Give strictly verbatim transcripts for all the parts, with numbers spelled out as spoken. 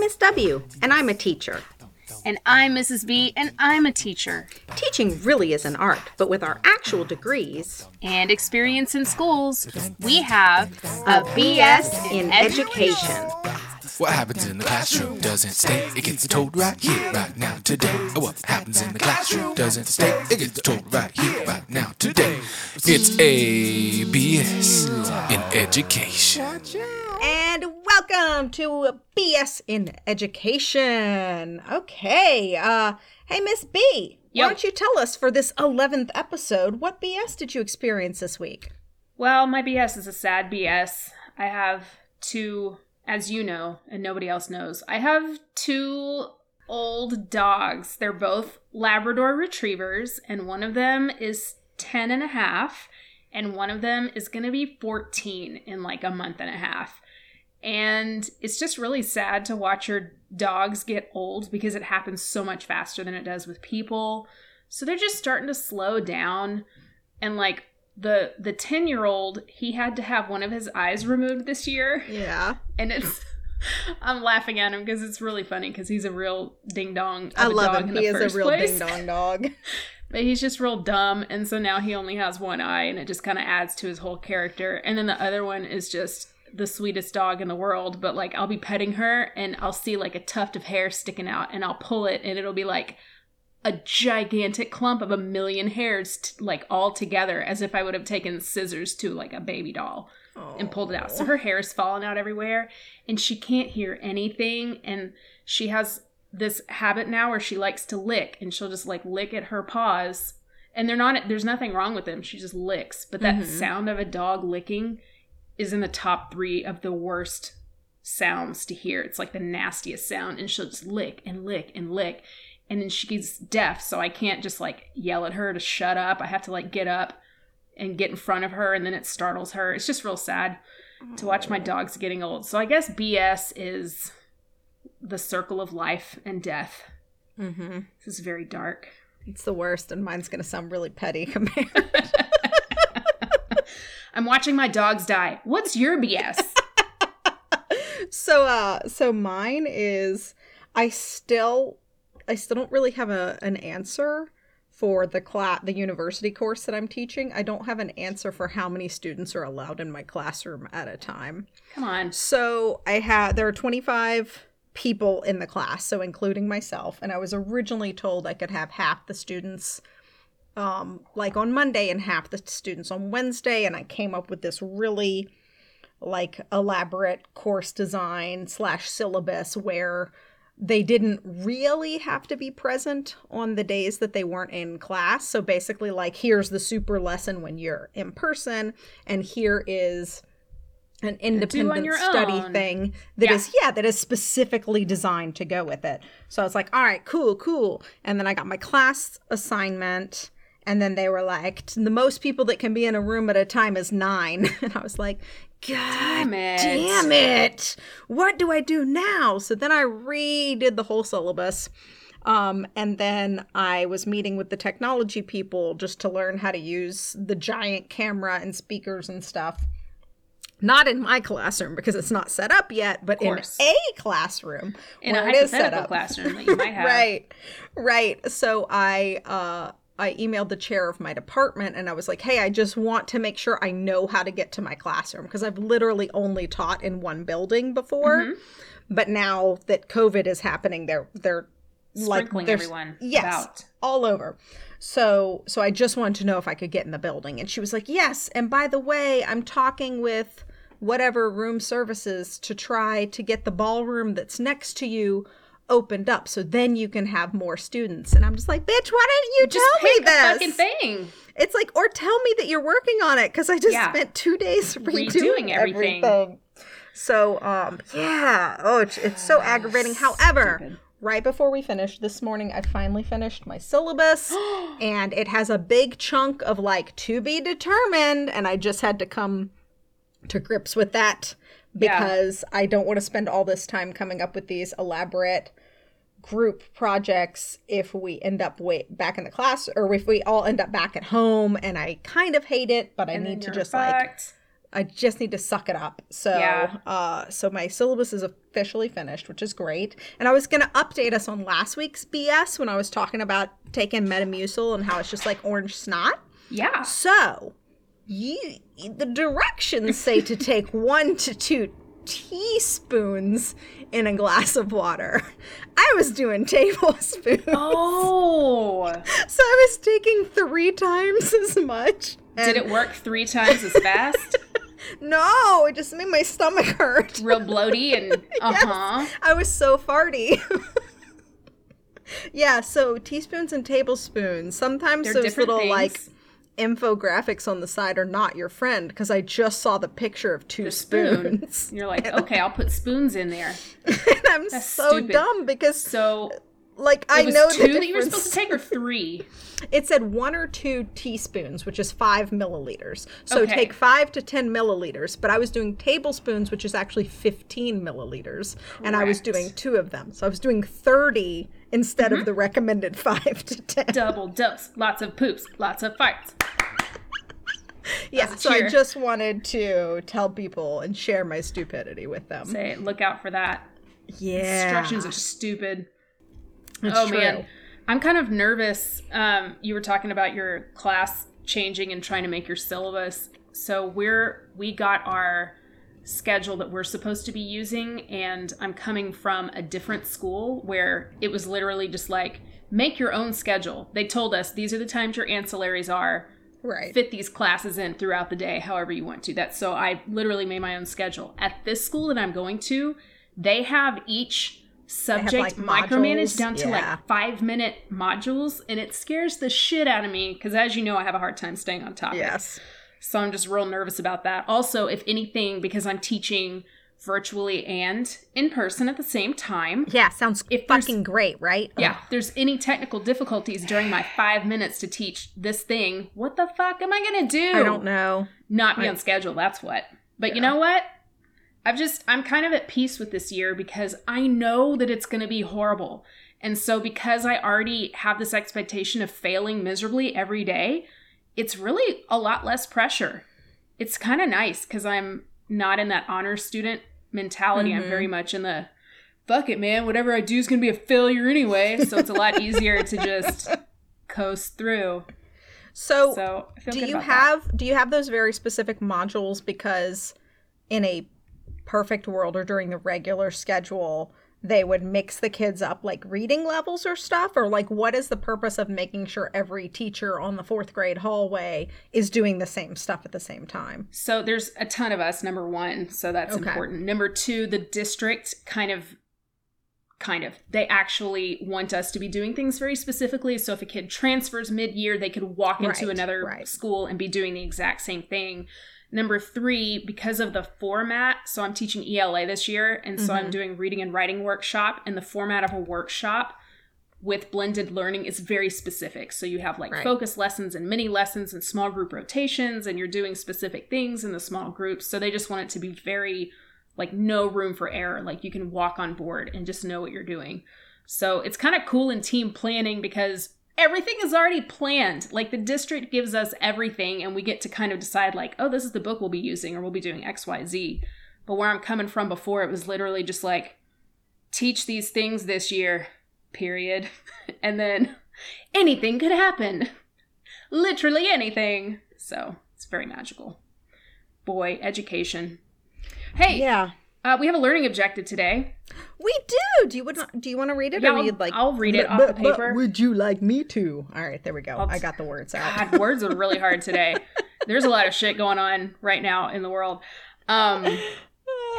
I'm Miss W, and I'm a teacher. And I'm Missus B, and I'm a teacher. Teaching really is an art, but with our actual degrees and experience in schools, we have a B S in education. What happens in the classroom doesn't stay. It gets told right here, right now, today. Oh, what happens in the classroom doesn't stay. It gets told right here, right now, today. It's A B S in education. And welcome to B S in education. Okay. Uh, hey, Miss B, yep. Why don't you tell us, for this eleventh episode, what B S did you experience this week? Well, my B S is a sad B S. I have two... As you know, and nobody else knows, I have two old dogs. They're both Labrador retrievers, and one of them is ten and a half, and one of them is going to be fourteen in like a month and a half. And it's just really sad to watch your dogs get old because it happens so much faster than it does with people. So they're just starting to slow down, and like The the ten-year-old, he had to have one of his eyes removed this year. Yeah. And it's, I'm laughing at him because it's really funny because he's a real ding-dong I love dog him. In the he first is a real place. Ding-dong dog. But he's just real dumb. And so now he only has one eye, and it just kind of adds to his whole character. And then the other one is just the sweetest dog in the world. But like, I'll be petting her and I'll see like a tuft of hair sticking out, and I'll pull it and it'll be like a gigantic clump of a million hairs t- like all together, as if I would have taken scissors to like a baby doll. Aww. And pulled it out. So her hair is falling out everywhere and she can't hear anything. And she has this habit now where she likes to lick, and she'll just like lick at her paws, and they're not, there's nothing wrong with them. She just licks. But that mm-hmm. sound of a dog licking is in the top three of the worst sounds to hear. It's like the nastiest sound, and she'll just lick and lick and lick. And then she's deaf, so I can't just, like, yell at her to shut up. I have to, like, get up and get in front of her, and then it startles her. It's just real sad to watch my dogs getting old. So I guess B S is the circle of life and death. Mm-hmm. This is very dark. It's the worst, and mine's going to sound really petty compared. I'm watching my dogs die. What's your B S? so, uh, so mine is I still... I still don't really have a an answer for the class, the university course that I'm teaching. I don't have an answer for how many students are allowed in my classroom at a time. Come on. So I had there are twenty-five people in the class, so including myself. And I was originally told I could have half the students, um, like on Monday, and half the students on Wednesday. And I came up with this really like elaborate course design slash syllabus where they didn't really have to be present on the days that they weren't in class. So basically, like, here's the super lesson when you're in person, and here is an independent study own. Thing that yeah. is, yeah, that is specifically designed to go with it. So I was like, all right, cool, cool. And then I got my class assignment, and then they were like, the most people that can be in a room at a time is nine. And I was like, God damn it. damn it. What do I do now? So then I redid the whole syllabus. Um, and then I was meeting with the technology people just to learn how to use the giant camera and speakers and stuff. Not in my classroom because it's not set up yet, but in a classroom in where a it is set up. Classroom that you might have. Right. Right. So I uh I emailed the chair of my department, and I was like, hey, I just want to make sure I know how to get to my classroom, because I've literally only taught in one building before. Mm-hmm. But now that COVID is happening, they're they're sprinkling like, they're, everyone yes, about. All over. So so I just wanted to know if I could get in the building. And she was like, yes. And by the way, I'm talking with whatever room services to try to get the ballroom that's next to you opened up, so then you can have more students. And I'm just like, bitch, why didn't you just tell me this fucking thing? It's like, or tell me that you're working on it, because I just yeah. spent two days redoing, redoing everything. everything. So, um, yeah. Oh, it's, it's so aggravating. However, Stupid. Right before we finished this morning, I finally finished my syllabus, and it has a big chunk of like to be determined, and I just had to come to grips with that. Because yeah. I don't want to spend all this time coming up with these elaborate group projects if we end up way back in the class, or if we all end up back at home, and I kind of hate it, but I and need to just fucked. Like I just need to suck it up. So yeah. uh, so my syllabus is officially finished, which is great. And I was going to update us on last week's B S when I was talking about taking Metamucil and how it's just like orange snot. Yeah. So you, the directions say to take one to two teaspoons in a glass of water. I was doing tablespoons. Oh. So I was taking three times as much. Did it work three times as fast? No, it just made my stomach hurt. Real bloaty and uh-huh. Yes, I was so farty. Yeah, so teaspoons and tablespoons. Sometimes they're those little things. Like infographics on the side are not your friend, because I just saw the picture of two the spoons. Spoon. You're like, okay, I'll put spoons in there. And I'm That's so stupid. dumb because so like I know two that you were supposed to take or three. It said one or two teaspoons, which is five milliliters. So okay. Take five to ten milliliters. But I was doing tablespoons, which is actually fifteen milliliters. Correct. And I was doing two of them. So I was doing thirty instead mm-hmm. of the recommended five to ten. Double dose. Lots of poops. Lots of farts. Yeah, so cheer. I just wanted to tell people and share my stupidity with them. Say, look out for that. Yeah. Instructions are stupid. That's oh, true. man. I'm kind of nervous. Um, you were talking about your class changing and trying to make your syllabus. So we're we got our schedule that we're supposed to be using, and I'm coming from a different school where it was literally just like, make your own schedule. They told us, these are the times your ancillaries are. Right. Fit these classes in throughout the day, however you want to. That's so I literally made my own schedule. At this school that I'm going to, they have each subject like micromanaged down yeah. to like five minute modules, and it scares the shit out of me because, as you know, I have a hard time staying on topic. Yes. So I'm just real nervous about that. Also, if anything, because I'm teaching virtually and in person at the same time. Yeah, sounds if fucking great, right? Yeah. Ugh. There's any technical difficulties during my five minutes to teach this thing, what the fuck am I gonna do? I don't know. Not be I, on schedule, that's what. But yeah. You know what? I've just, I'm kind of at peace with this year because I know that it's going to be horrible. And so because I already have this expectation of failing miserably every day, it's really a lot less pressure. It's kind of nice because I'm not in that honor student mentality. Mm-hmm. I'm very much in the, fuck it, man, whatever I do is going to be a failure anyway. So it's a lot easier to just coast through. So, so I feel do good you about have, that. do you have those very specific modules? Because in a perfect world or during the regular schedule, they would mix the kids up like reading levels or stuff? Or like, what is the purpose of making sure every teacher on the fourth grade hallway is doing the same stuff at the same time? So there's a ton of us, number one. So that's okay. important. Number two, the district kind of, kind of, they actually want us to be doing things very specifically. So if a kid transfers mid-year, they could walk into right, another right. school and be doing the exact same thing. Number three, because of the format, so I'm teaching E L A this year, and so mm-hmm. I'm doing reading and writing workshop, and the format of a workshop with blended learning is very specific. So you have like right. focus lessons and mini lessons and small group rotations, and you're doing specific things in the small groups. So they just want it to be very, like, no room for error. Like, you can walk on board and just know what you're doing. So it's kind of cool in team planning because everything is already planned. Like, the district gives us everything, and we get to kind of decide, like, oh, this is the book we'll be using, or we'll be doing X, Y, Z. But where I'm coming from before, it was literally just like, teach these things this year, period. And then anything could happen. Literally anything. So it's very magical. Boy, education. Hey. Yeah. Uh, we have a learning objective today. We do. Do you would not, do you want to read it? Yeah, or you'd like? I'll read it but, off but, the paper. But would you like me to? All right, there we go. T- I got the words out. God, words are really hard today. There's a lot of shit going on right now in the world. Um,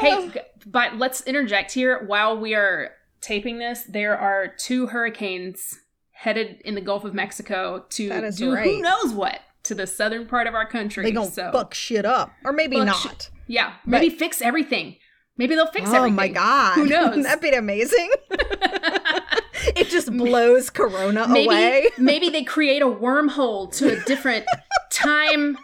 hey, but let's interject here. While we are taping this, there are two hurricanes headed in the Gulf of Mexico to do right. who knows what to the southern part of our country. They're going to so. fuck shit up. Or maybe fuck not. Sh- yeah, maybe but- fix everything. Maybe they'll fix oh everything. Oh my God. Who knows? Wouldn't that be amazing? It just blows Corona maybe, away. Maybe they create a wormhole to a different time.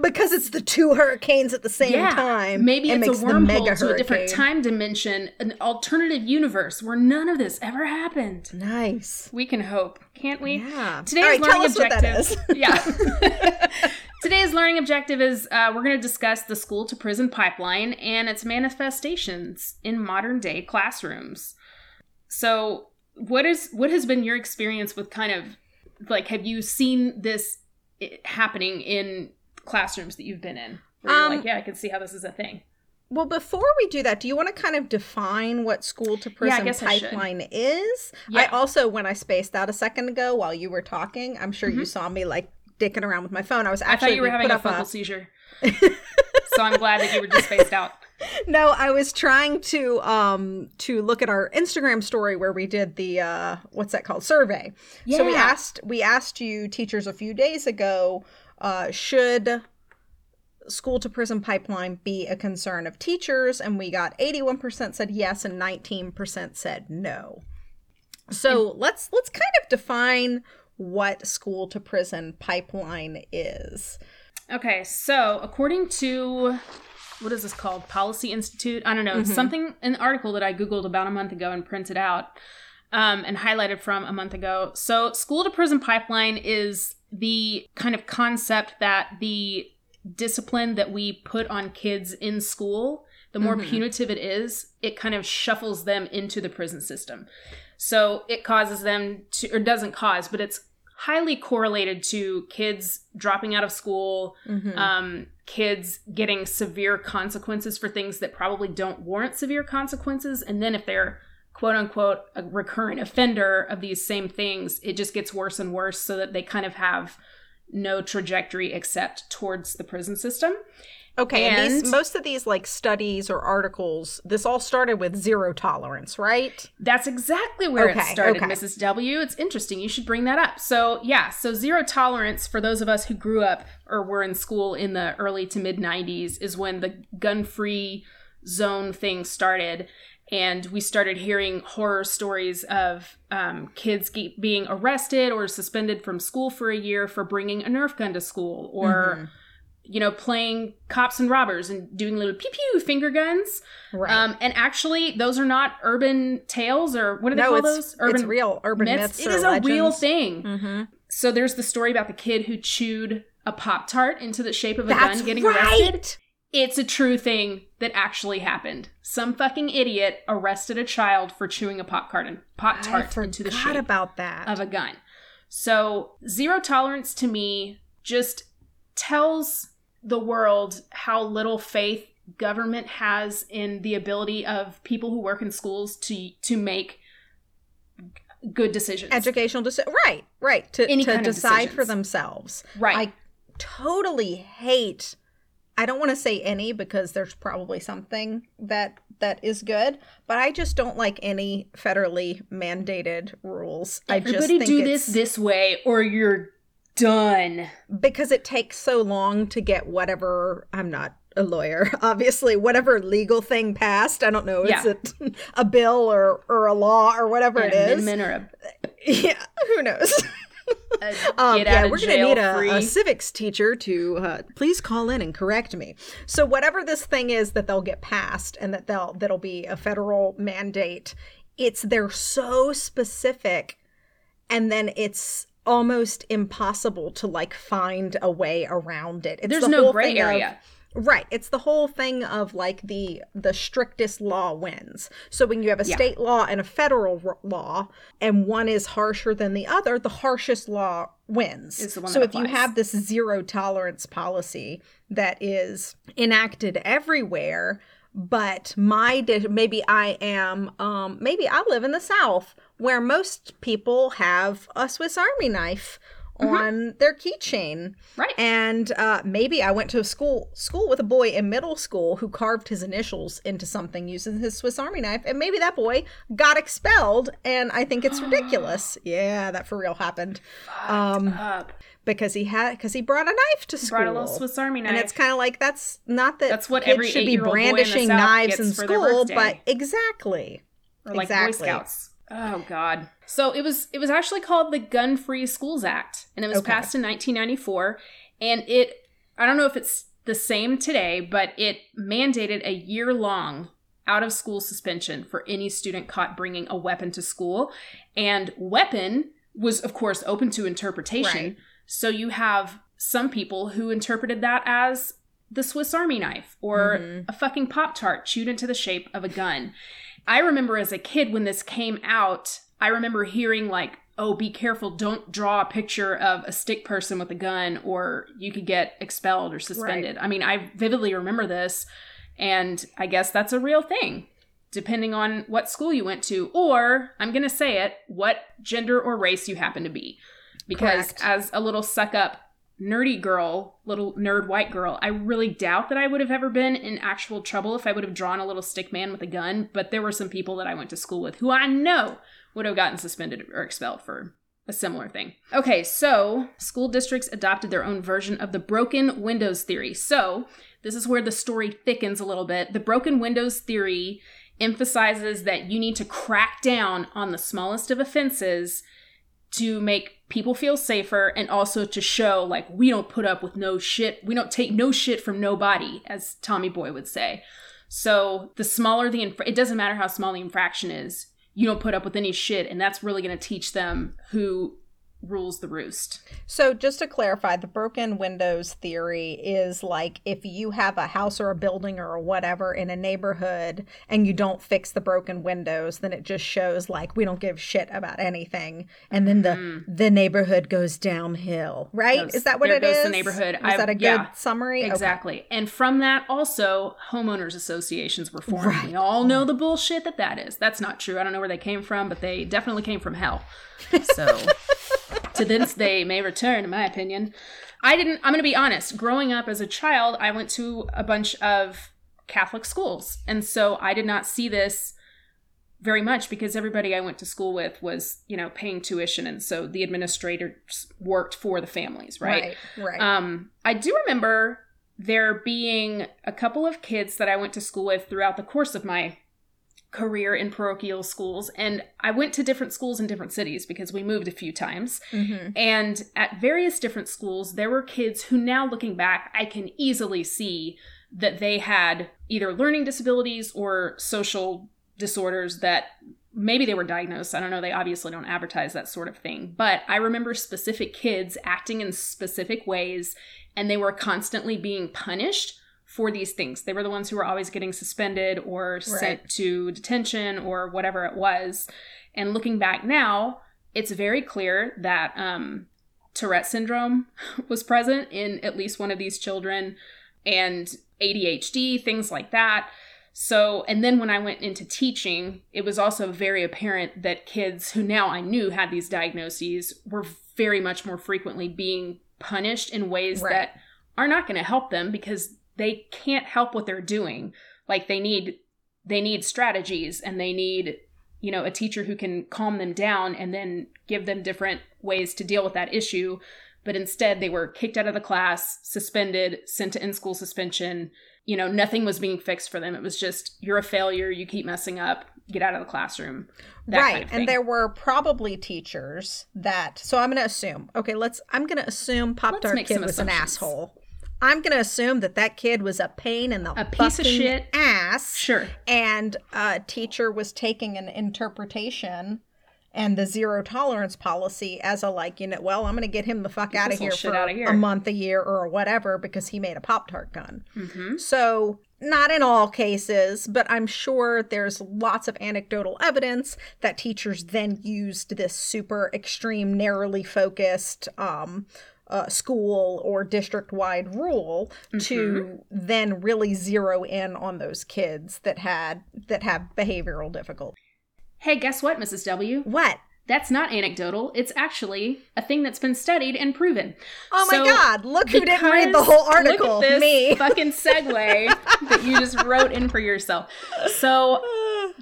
Because it's the two hurricanes at the same yeah, time. Maybe it's makes a wormhole to a different time dimension, an alternative universe where none of this ever happened. Nice. We can hope, can't we? Yeah. Today's right, learning objective. Tell us what that is. Yeah. Today's learning objective is uh, we're going to discuss the school-to-prison pipeline and its manifestations in modern-day classrooms. So what is what has been your experience with kind of, like, have you seen this happening in classrooms that you've been in? Where um, you're like, yeah, I can see how this is a thing. Well, before we do that, do you want to kind of define what school-to-prison yeah, pipeline I is? Yeah. I also, when I spaced out a second ago while you were talking, I'm sure mm-hmm. you saw me, like, dicking around with my phone. I was actually I thought you were having a focal a... seizure. So I'm glad that you were just spaced out. No, I was trying to um to look at our Instagram story where we did the uh what's that called survey. Yeah. So we asked we asked you teachers a few days ago, uh should school to prison pipeline be a concern of teachers, and we got eighty-one percent said yes and nineteen percent said no. So and- let's let's kind of define what school to prison pipeline is. Okay, so according to, what is this called? Policy Institute? I don't know. Mm-hmm. Something, an article that I Googled about a month ago and printed out um, and highlighted from a month ago. So school to prison pipeline is the kind of concept that the discipline that we put on kids in school, the more mm-hmm. punitive it is, it kind of shuffles them into the prison system. So it causes them to, or doesn't cause, but it's highly correlated to kids dropping out of school, mm-hmm. um, kids getting severe consequences for things that probably don't warrant severe consequences. And then if they're, quote unquote, a recurrent offender of these same things, it just gets worse and worse so that they kind of have no trajectory except towards the prison system. Okay, and, and these, most of these, like, studies or articles, this all started with zero tolerance, right? That's exactly where okay, it started, okay. Missus W. It's interesting. You should bring that up. So, yeah, so zero tolerance, for those of us who grew up or were in school in the early to mid-nineties, is when the gun-free zone thing started, and we started hearing horror stories of um, kids ge- being arrested or suspended from school for a year for bringing a Nerf gun to school, or... Mm-hmm. you know, playing cops and robbers and doing little pew-pew finger guns. Right. Um, and actually, those are not urban tales or what do they no, call it's, those? Urban it's real. Urban myths. myths it is legends. A real thing. Mm-hmm. So there's the story about the kid who chewed a Pop-Tart into the shape of a That's gun getting right. arrested. It's a true thing that actually happened. Some fucking idiot arrested a child for chewing a Pop-Tart into the shape about that. Of a gun. So zero tolerance to me just tells... the world how little faith government has in the ability of people who work in schools to to make good decisions, educational decisions, right right to, Any to kind decide of for themselves, right? I totally hate, I don't want to say any, because there's probably something that that is good, but I just don't like any federally mandated rules. Everybody I just think do this this way or you're done, because it takes so long to get whatever, I'm not a lawyer, obviously, whatever legal thing passed. I don't know, yeah. is it a bill or or a law or whatever an it is? Or a... Yeah, who knows? Uh, um, yeah, we're going to need a, a civics teacher to uh, please call in and correct me. So whatever this thing is that they'll get passed and that they'll that'll be a federal mandate, it's they're so specific, and then it's almost impossible to, like, find a way around it. It's There's the no gray area. Of, right. It's the whole thing of, like, the the strictest law wins. So when you have a yeah. state law and a federal r- law, and one is harsher than the other, the harshest law wins. It's the one so that if applies. You have this zero tolerance policy that is enacted everywhere, but my di- maybe I am, um, maybe I live in the South, where most people have a Swiss Army knife mm-hmm. on their keychain. Right. And uh, maybe I went to a school school with a boy in middle school who carved his initials into something using his Swiss Army knife, and maybe that boy got expelled, and I think it's ridiculous. Yeah, that for real happened. Um, up. Because he had, because he brought a knife to school. Brought a little Swiss Army knife. And it's kind of like, that's not that that's what kids every should be brandishing knives in school, but exactly. Or like exactly. Boy Scouts. Oh, God. So it was it was actually called the Gun-Free Schools Act, and it was okay. passed in nineteen ninety-four. And it, I don't know if it's the same today, but it mandated a year-long out-of-school suspension for any student caught bringing a weapon to school. And weapon was, of course, open to interpretation. Right. So you have some people who interpreted that as the Swiss Army knife or mm-hmm. a fucking Pop-Tart chewed into the shape of a gun. I remember as a kid when this came out, I remember hearing like, oh, be careful, don't draw a picture of a stick person with a gun or you could get expelled or suspended. Right. I mean, I vividly remember this, and I guess that's a real thing, depending on what school you went to or, I'm going to say it, what gender or race you happen to be. Because Correct. As a little suck-up nerdy girl, little nerd white girl, I really doubt that I would have ever been in actual trouble if I would have drawn a little stick man with a gun. But there were some people that I went to school with who I know would have gotten suspended or expelled for a similar thing. Okay, so school districts adopted their own version of the broken windows theory. So this is where the story thickens a little bit. The broken windows theory emphasizes that you need to crack down on the smallest of offenses to make people feel safer and also to show, like, we don't put up with no shit. We don't take no shit from nobody, as Tommy Boy would say. So the smaller the inf- it doesn't matter how small the infraction is, you don't put up with any shit, and that's really going to teach them who rules the roost. So just to clarify, the broken windows theory is like if you have a house or a building or whatever in a neighborhood and you don't fix the broken windows, then it just shows like we don't give shit about anything, and then the mm-hmm. the neighborhood goes downhill, right? Goes, is that what it goes is? The neighborhood. Is I, that a good yeah, summary? Exactly. Okay. And from that also homeowners associations were formed. Right. We all know the bullshit that that is. That's not true. I don't know where they came from, but they definitely came from hell. So to this day may return, in my opinion. I didn't, I'm going to be honest, growing up as a child, I went to a bunch of Catholic schools. And so I did not see this very much because everybody I went to school with was, you know, paying tuition. And so the administrators worked for the families, right? Right, right. Um, I do remember there being a couple of kids that I went to school with throughout the course of my career in parochial schools, and I went to different schools in different cities because we moved a few times mm-hmm. and at various different schools there were kids who, now looking back, I can easily see that they had either learning disabilities or social disorders that maybe they were diagnosed. I don't know, they obviously don't advertise that sort of thing, but I remember specific kids acting in specific ways, and they were constantly being punished for these things. They were the ones who were always getting suspended or right. sent to detention or whatever it was. And looking back now, it's very clear that um, Tourette syndrome was present in at least one of these children, and A D H D, things like that. So, and then when I went into teaching, it was also very apparent that kids who now I knew had these diagnoses were very much more frequently being punished in ways right. that are not going to help them because they can't help what they're doing. Like they need, they need strategies, and they need, you know, a teacher who can calm them down and then give them different ways to deal with that issue. But instead they were kicked out of the class, suspended, sent to in-school suspension. You know, nothing was being fixed for them. It was just, you're a failure. You keep messing up. Get out of the classroom. That right. Kind of thing. And there were probably teachers that, so I'm going to assume, okay, let's, I'm going to assume Pop-Tart Kid was an asshole. I'm going to assume that that kid was a pain in the a piece of shit ass. Sure. And a teacher was taking an interpretation and the zero tolerance policy as a, like, you know, well, I'm going to get him the fuck out of here for out of here. a month, a year, or whatever, because he made a Pop-Tart gun. Mm-hmm. So not in all cases, but I'm sure there's lots of anecdotal evidence that teachers then used this super extreme, narrowly focused um Uh, school or district-wide rule mm-hmm. to then really zero in on those kids that had that have behavioral difficulty. Hey, guess what, Missus W? What? That's not anecdotal. It's actually a thing that's been studied and proven. Oh so my God! Look who didn't read the whole article. Look at this Me. Fucking segue that you just wrote in for yourself. So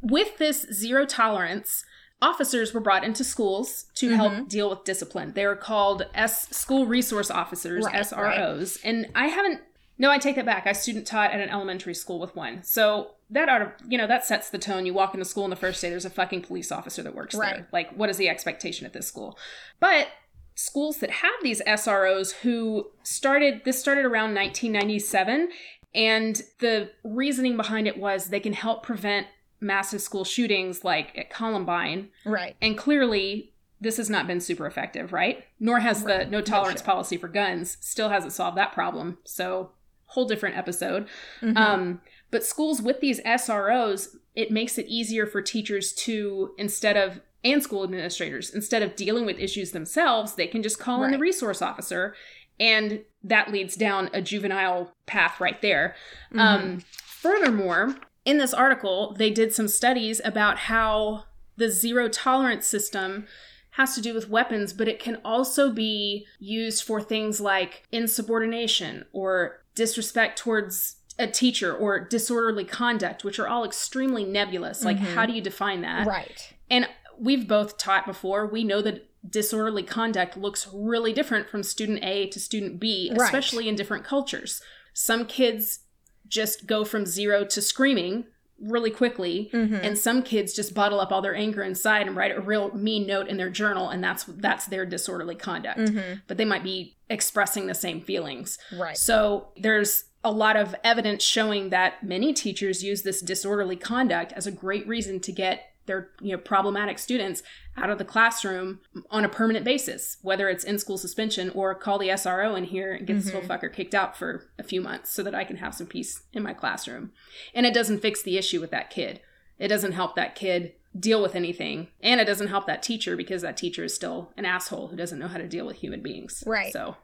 with this zero tolerance, officers were brought into schools to mm-hmm. help deal with discipline. They were called S school resource officers, right, S R Os. Right. And I haven't, no, I take that back. I student taught at an elementary school with one. So that, are, you know, that sets the tone. You walk into school and the first day there's a fucking police officer that works right. there. Like, what is the expectation at this school? But schools that have these S R Os who started, this started around nineteen ninety-seven. And the reasoning behind it was they can help prevent massive school shootings like at Columbine. Right. And clearly this has not been super effective, right? Nor has right. the no tolerance no, sure. policy for guns still hasn't solved that problem. So whole different episode. Mm-hmm. Um, but schools with these S R Os, it makes it easier for teachers to, instead of, and school administrators, instead of dealing with issues themselves, they can just call right. in the resource officer. And that leads down a juvenile path right there. Mm-hmm. Um, furthermore, in this article, they did some studies about how the zero tolerance system has to do with weapons, but it can also be used for things like insubordination or disrespect towards a teacher or disorderly conduct, which are all extremely nebulous. Like, mm-hmm. how do you define that? Right. And we've both taught before. We know that disorderly conduct looks really different from student A to student B, right. especially in different cultures. Some kids just go from zero to screaming really quickly, mm-hmm. and some kids just bottle up all their anger inside and write a real mean note in their journal, and that's that's their disorderly conduct. Mm-hmm. But they might be expressing the same feelings. Right. So there's a lot of evidence showing that many teachers use this disorderly conduct as a great reason to get their, you know, problematic students out of the classroom on a permanent basis, whether it's in school suspension or call the S R O in here and get mm-hmm. this little fucker kicked out for a few months so that I can have some peace in my classroom. And it doesn't fix the issue with that kid. It doesn't help that kid deal with anything. And it doesn't help that teacher because that teacher is still an asshole who doesn't know how to deal with human beings. Right. So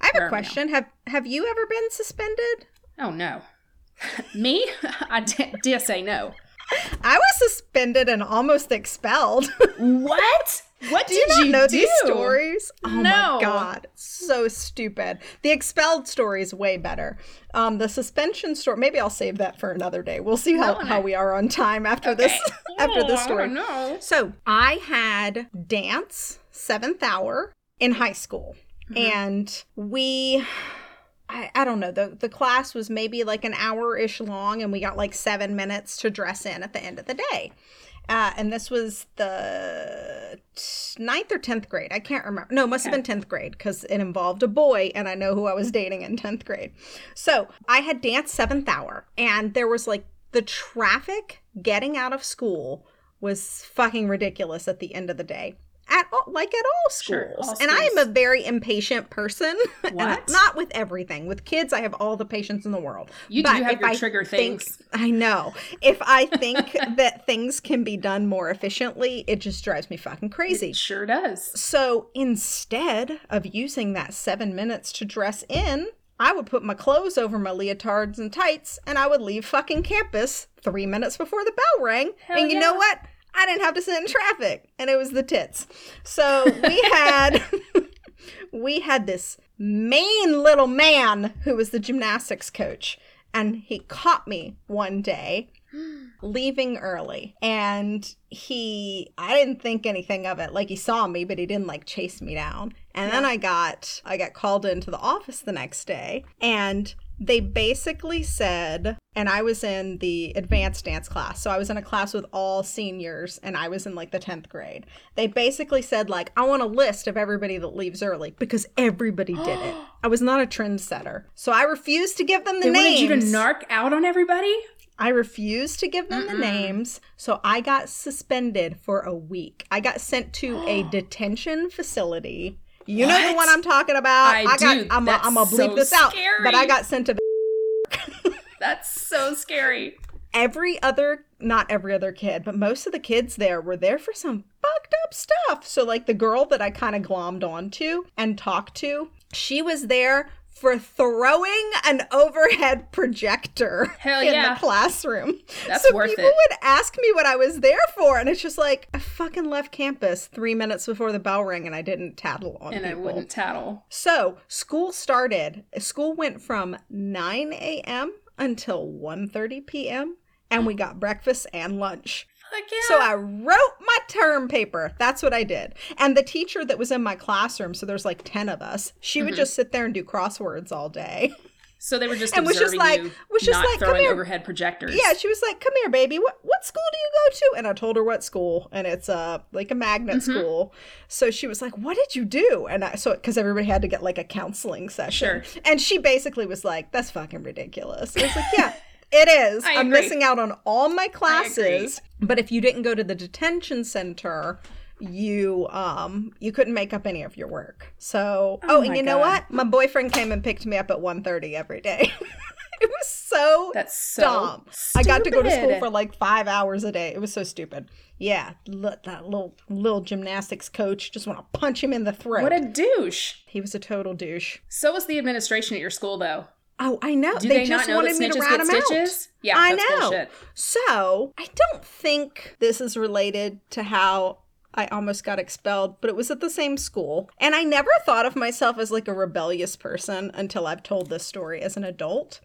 I have a question. Have have you ever been suspended? Oh, no. Me? I d- dare say no. I was suspended and almost expelled. What? What did you do? Do you not know these stories? Oh no. My God. So stupid. The expelled story is way better. Um, the suspension story, maybe I'll save that for another day. We'll see how, no, I... how we are on time after okay. this after this story. I don't know. So I had dance, seventh hour, in high school. Mm-hmm. And we... I, I don't know, the, the class was maybe like an hour-ish long, and we got like seven minutes to dress in at the end of the day. Uh, and this was the ninth or tenth grade. I can't remember. No, it must okay. have been tenth grade because it involved a boy, and I know who I was dating in tenth grade. So I had dance seventh hour, and there was like the traffic getting out of school was fucking ridiculous at the end of the day. At all, like at all schools. Sure, all schools. And I am a very impatient person. What? And I, not with everything. With kids, I have all the patience in the world. You but do have your I trigger think, things. I know. If I think that things can be done more efficiently, it just drives me fucking crazy. It sure does. So instead of using that seven minutes to dress in, I would put my clothes over my leotards and tights, and I would leave fucking campus three minutes before the bell rang. Hell and you yeah. know what? I didn't have to sit in traffic, and it was the tits. So we had we had this mean little man who was the gymnastics coach, and he caught me one day leaving early. And he, I didn't think anything of it. Like, he saw me, but he didn't like chase me down. And yeah. then I got I got called into the office the next day, and they basically said, and I was in the advanced dance class, so I was in a class with all seniors, and I was in like the tenth grade. They basically said, like, I want a list of everybody that leaves early, because everybody did it. I was not a trendsetter, so I refused to give them the they names. They wanted you to narc out on everybody? I refused to give them Mm-mm. the names, so I got suspended for a week. I got sent to a detention facility. You what? Know the one I'm talking about. I, I do. Got, I'm going to bleep so this out, scary. But I got sent to That's so scary. Every other, not every other kid, but most of the kids there were there for some fucked up stuff. So like the girl that I kind of glommed onto and talked to, she was there for throwing an overhead projector Hell in yeah. the classroom. That's so worth people it. People would ask me what I was there for, and it's just like, I fucking left campus three minutes before the bell rang, and I didn't tattle on and people. And I wouldn't tattle. So school started. School went from nine a.m. until one thirty p.m., and we got breakfast and lunch. Yeah. So I wrote my term paper. That's what I did. And the teacher that was in my classroom, so there's like ten of us, she mm-hmm. would just sit there and do crosswords all day. So they were just and was just like, was just like, throwing overhead projectors. Yeah, she was like, come here, baby. What what school do you go to? And I told her what school. And it's uh, like a magnet mm-hmm. school. So she was like, what did you do? And I, so because everybody had to get like a counseling session. Sure. And she basically was like, that's fucking ridiculous. I was like, yeah. It is. I'm missing out on all my classes. But if you didn't go to the detention center, you um you couldn't make up any of your work. So oh, oh and you God. know what? My boyfriend came and picked me up at one thirty every day. It was so That's so dumb. Stupid. I got to go to school for like five hours a day. It was so stupid. Yeah, that little little gymnastics coach, just want to punch him in the throat. What a douche. He was a total douche. So was the administration at your school, though. Oh, I know. Do they, they just not know wanted me to rat them stitches? out. Yeah, I that's know. Bullshit. So I don't think this is related to how I almost got expelled, but it was at the same school. And I never thought of myself as like a rebellious person until I've told this story as an adult.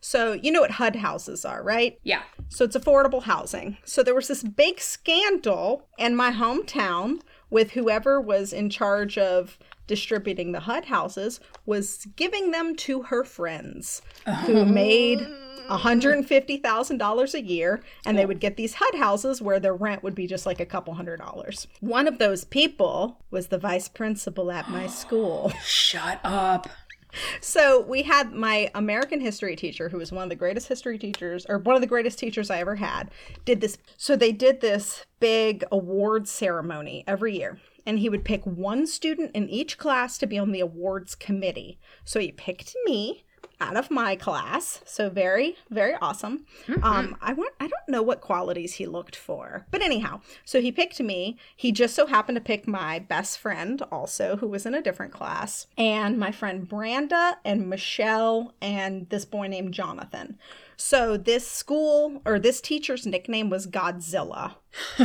So you know what H U D houses are, right? Yeah. So it's affordable housing. So there was this big scandal in my hometown with whoever was in charge of distributing the H U D houses was giving them to her friends who made one hundred fifty thousand dollars a year, and they would get these H U D houses where their rent would be just like a couple hundred dollars. One of those people was the vice principal at my school. Shut up. So we had my American history teacher, who was one of the greatest history teachers, or one of the greatest teachers I ever had, did this. So they did this big award ceremony every year. And he would pick one student in each class to be on the awards committee. So he picked me out of my class. So very, very awesome. Mm-hmm. Um, I want, I don't know what qualities he looked for. But anyhow, so he picked me. He just so happened to pick my best friend also, who was in a different class. And my friend Branda and Michelle and this boy named Jonathan. So this school, or this teacher's nickname was Godzilla.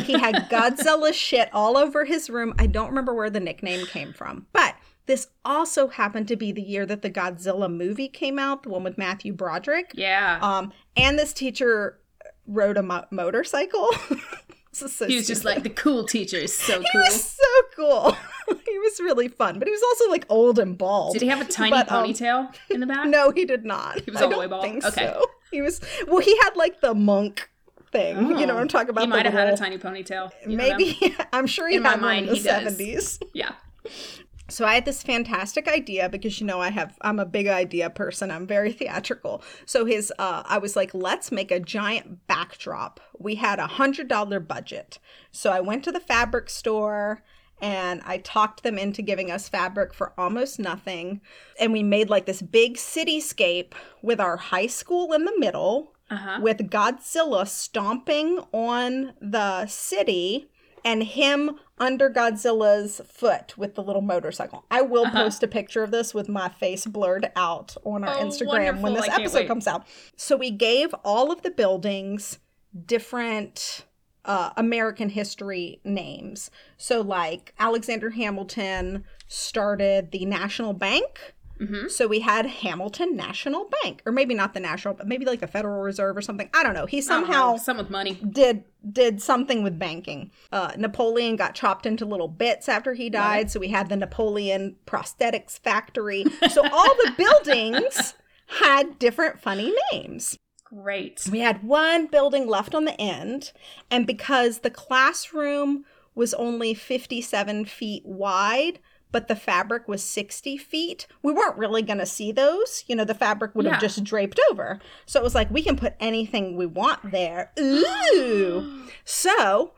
He had Godzilla shit all over his room. I don't remember where the nickname came from. But this also happened to be the year that the Godzilla movie came out, the one with Matthew Broderick. Yeah. Um, and this teacher rode a mo- motorcycle. This is so he was stupid. Just like, the cool teacher is so cool. He was so cool. He was really fun, but he was also like old and bald. Did he have a tiny but, um, ponytail in the back? No, he did not. He was all boy bald? I don't think okay. so. He was, well, he had like the monk thing. Oh. You know what I'm talking about? He might have had a tiny ponytail. You Maybe. Yeah, I'm sure he in had my mind, one in the seventies. Yeah. So I had this fantastic idea because, you know, I have, I'm a big idea person. I'm very theatrical. So his, uh, I was like, let's make a giant backdrop. We had a hundred dollar budget. So I went to the fabric store and I talked them into giving us fabric for almost nothing. And we made like this big cityscape with our high school in the middle, uh-huh. with Godzilla stomping on the city and him under Godzilla's foot with the little motorcycle. I will uh-huh. post a picture of this with my face blurred out on our oh, Instagram wonderful. when this episode comes out. So we gave all of the buildings different uh, American history names. So like Alexander Hamilton started the National Bank. Mm-hmm. So we had Hamilton National Bank, or maybe not the National, but maybe like the Federal Reserve or something. I don't know. He somehow oh, some with money. did did something with banking. Uh, Napoleon got chopped into little bits after he died. Right. So we had the Napoleon prosthetics factory. So all the buildings had different funny names. Great. We had one building left on the end. And because the classroom was only fifty-seven feet wide, but the fabric was sixty feet. We weren't really going to see those. You know, the fabric would yeah. have just draped over. So it was like, we can put anything we want there. Ooh. So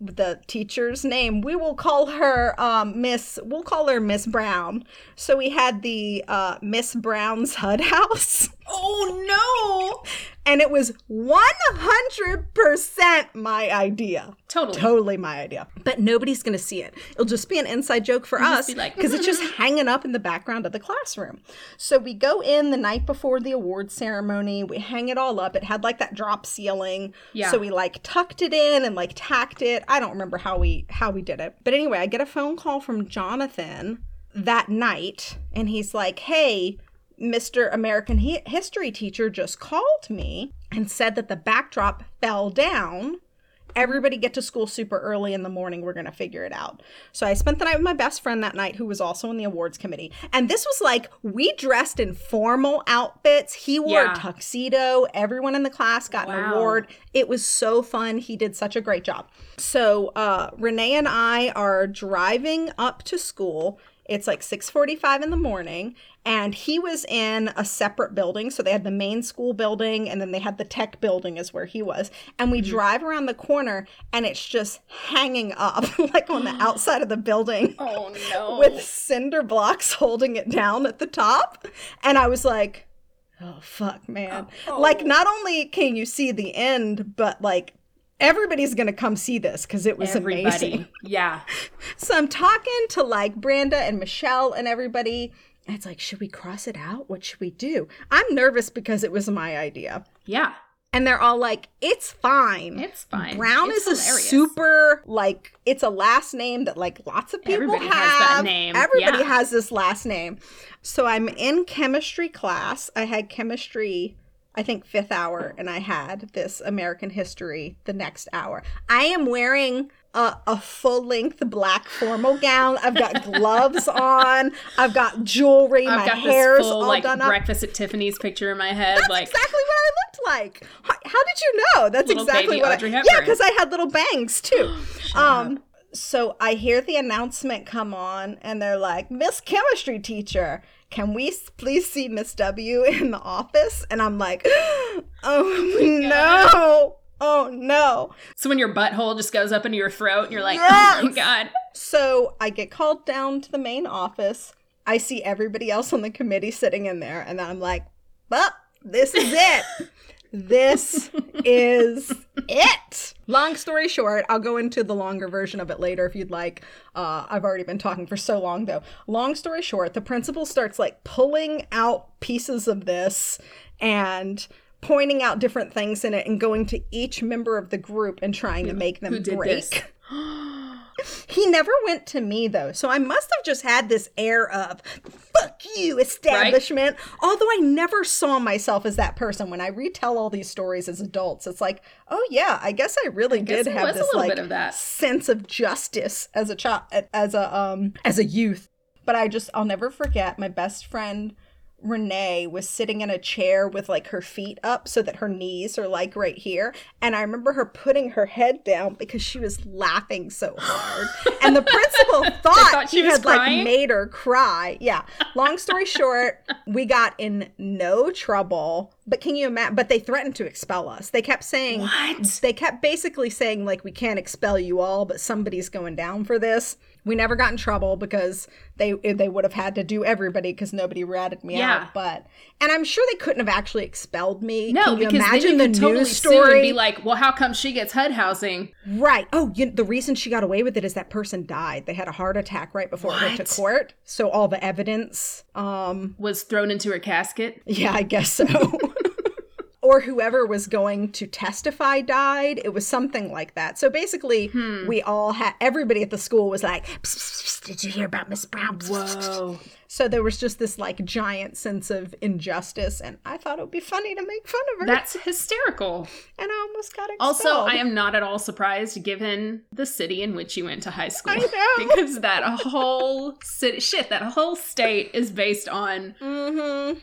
the teacher's name, we will call her um, Miss, we'll call her Miss Brown. So we had the uh, Miss Brown's H U D house. Oh, no. And it was one hundred percent my idea. Totally. Totally my idea. But nobody's going to see it. It'll just be an inside joke for It'll us because like, mm-hmm. it's just hanging up in the background of the classroom. So we go in the night before the award ceremony. We hang it all up. It had like that drop ceiling. Yeah. So we like tucked it in and like tacked it. I don't remember how we how we did it. But anyway, I get a phone call from Jonathan that night. And he's like, hey, Mister American he- history teacher just called me and said that the backdrop fell down. Everybody get to school super early in the morning. We're going to figure it out. So I spent the night with my best friend that night, who was also in the awards committee. And this was like, we dressed in formal outfits. He wore yeah. a tuxedo. Everyone in the class got wow. an award. It was so fun. He did such a great job. So uh, Renee and I are driving up to school. It's like six forty-five in the morning, and he was in a separate building. So they had the main school building, and then they had the tech building is where he was. And we mm-hmm. drive around the corner, and it's just hanging up like on the outside of the building. Oh, no. With cinder blocks holding it down at the top. And I was like, oh, fuck, man. Oh. Like, not only can you see the end, but like, everybody's going to come see this because it was everybody. Amazing. Yeah. So I'm talking to like Branda and Michelle and everybody. And it's like, should we cross it out? What should we do? I'm nervous because it was my idea. Yeah. And they're all like, it's fine. It's fine. Brown it's is hilarious. A super, like, it's a last name that like lots of people Everybody have. Everybody has that name. Everybody yeah. has this last name. So I'm in chemistry class. I had chemistry I think fifth hour, and I had this American history the next hour. I am wearing a, a full-length black formal gown. I've got gloves on. I've got jewelry. I've my got hair's this full, all like, done up. Breakfast at Tiffany's picture in my head. That's like, exactly what I looked like. How did you know? That's exactly what Audrey I. Hepburn. Yeah, because I had little bangs too. um, so I hear the announcement come on, and they're like, "Miss Chemistry Teacher, can we please see Miss W in the office?" And I'm like, oh, oh no. Oh, no. So when your butthole just goes up into your throat and you're like, yes. Oh, my God. So I get called down to the main office. I see everybody else on the committee sitting in there. And then I'm like, well, this is it. This is it. Long story short, I'll go into the longer version of it later if you'd like. Uh, I've already been talking for so long, though. Long story short, the principal starts like pulling out pieces of this and pointing out different things in it and going to each member of the group and trying yeah. to make them Who did break. This? He never went to me, though, so I must have just had this air of, fuck you, establishment. Right? Although I never saw myself as that person. When I retell all these stories as adults, it's like, oh, yeah, I guess I really I did have this like of that. sense of justice as a child, as a um, as a youth. But I just, I'll never forget my best friend, Renee, was sitting in a chair with like her feet up so that her knees are like right here, and I remember her putting her head down because she was laughing so hard, and the principal thought, thought she he had crying? Like made her cry. Yeah. Long story short, we got in no trouble, but can you imagine? But they threatened to expel us. They kept saying what? They kept basically saying like, we can't expel you all, but somebody's going down for this. We never got in trouble because they they would have had to do everybody because nobody ratted me yeah. out. But and I'm sure they couldn't have actually expelled me. No, Can you because imagine then you the totally news story and be like, well, how come she gets H U D housing? Right. Oh, you, the reason she got away with it is that person died. They had a heart attack right before what? It went to court, so all the evidence um, was thrown into her casket. Yeah, I guess so. Or whoever was going to testify died. It was something like that. So basically, hmm. we all had, everybody at the school was like, pss, pss, pss, did you hear about Miss Brown? Pss, Whoa. Pss, pss. So there was just this like giant sense of injustice. And I thought it would be funny to make fun of her. That's hysterical. And I almost got expelled. Also, I am not at all surprised given the city in which you went to high school. I know. Because that whole city, shit, that whole state is based on... Mm-hmm.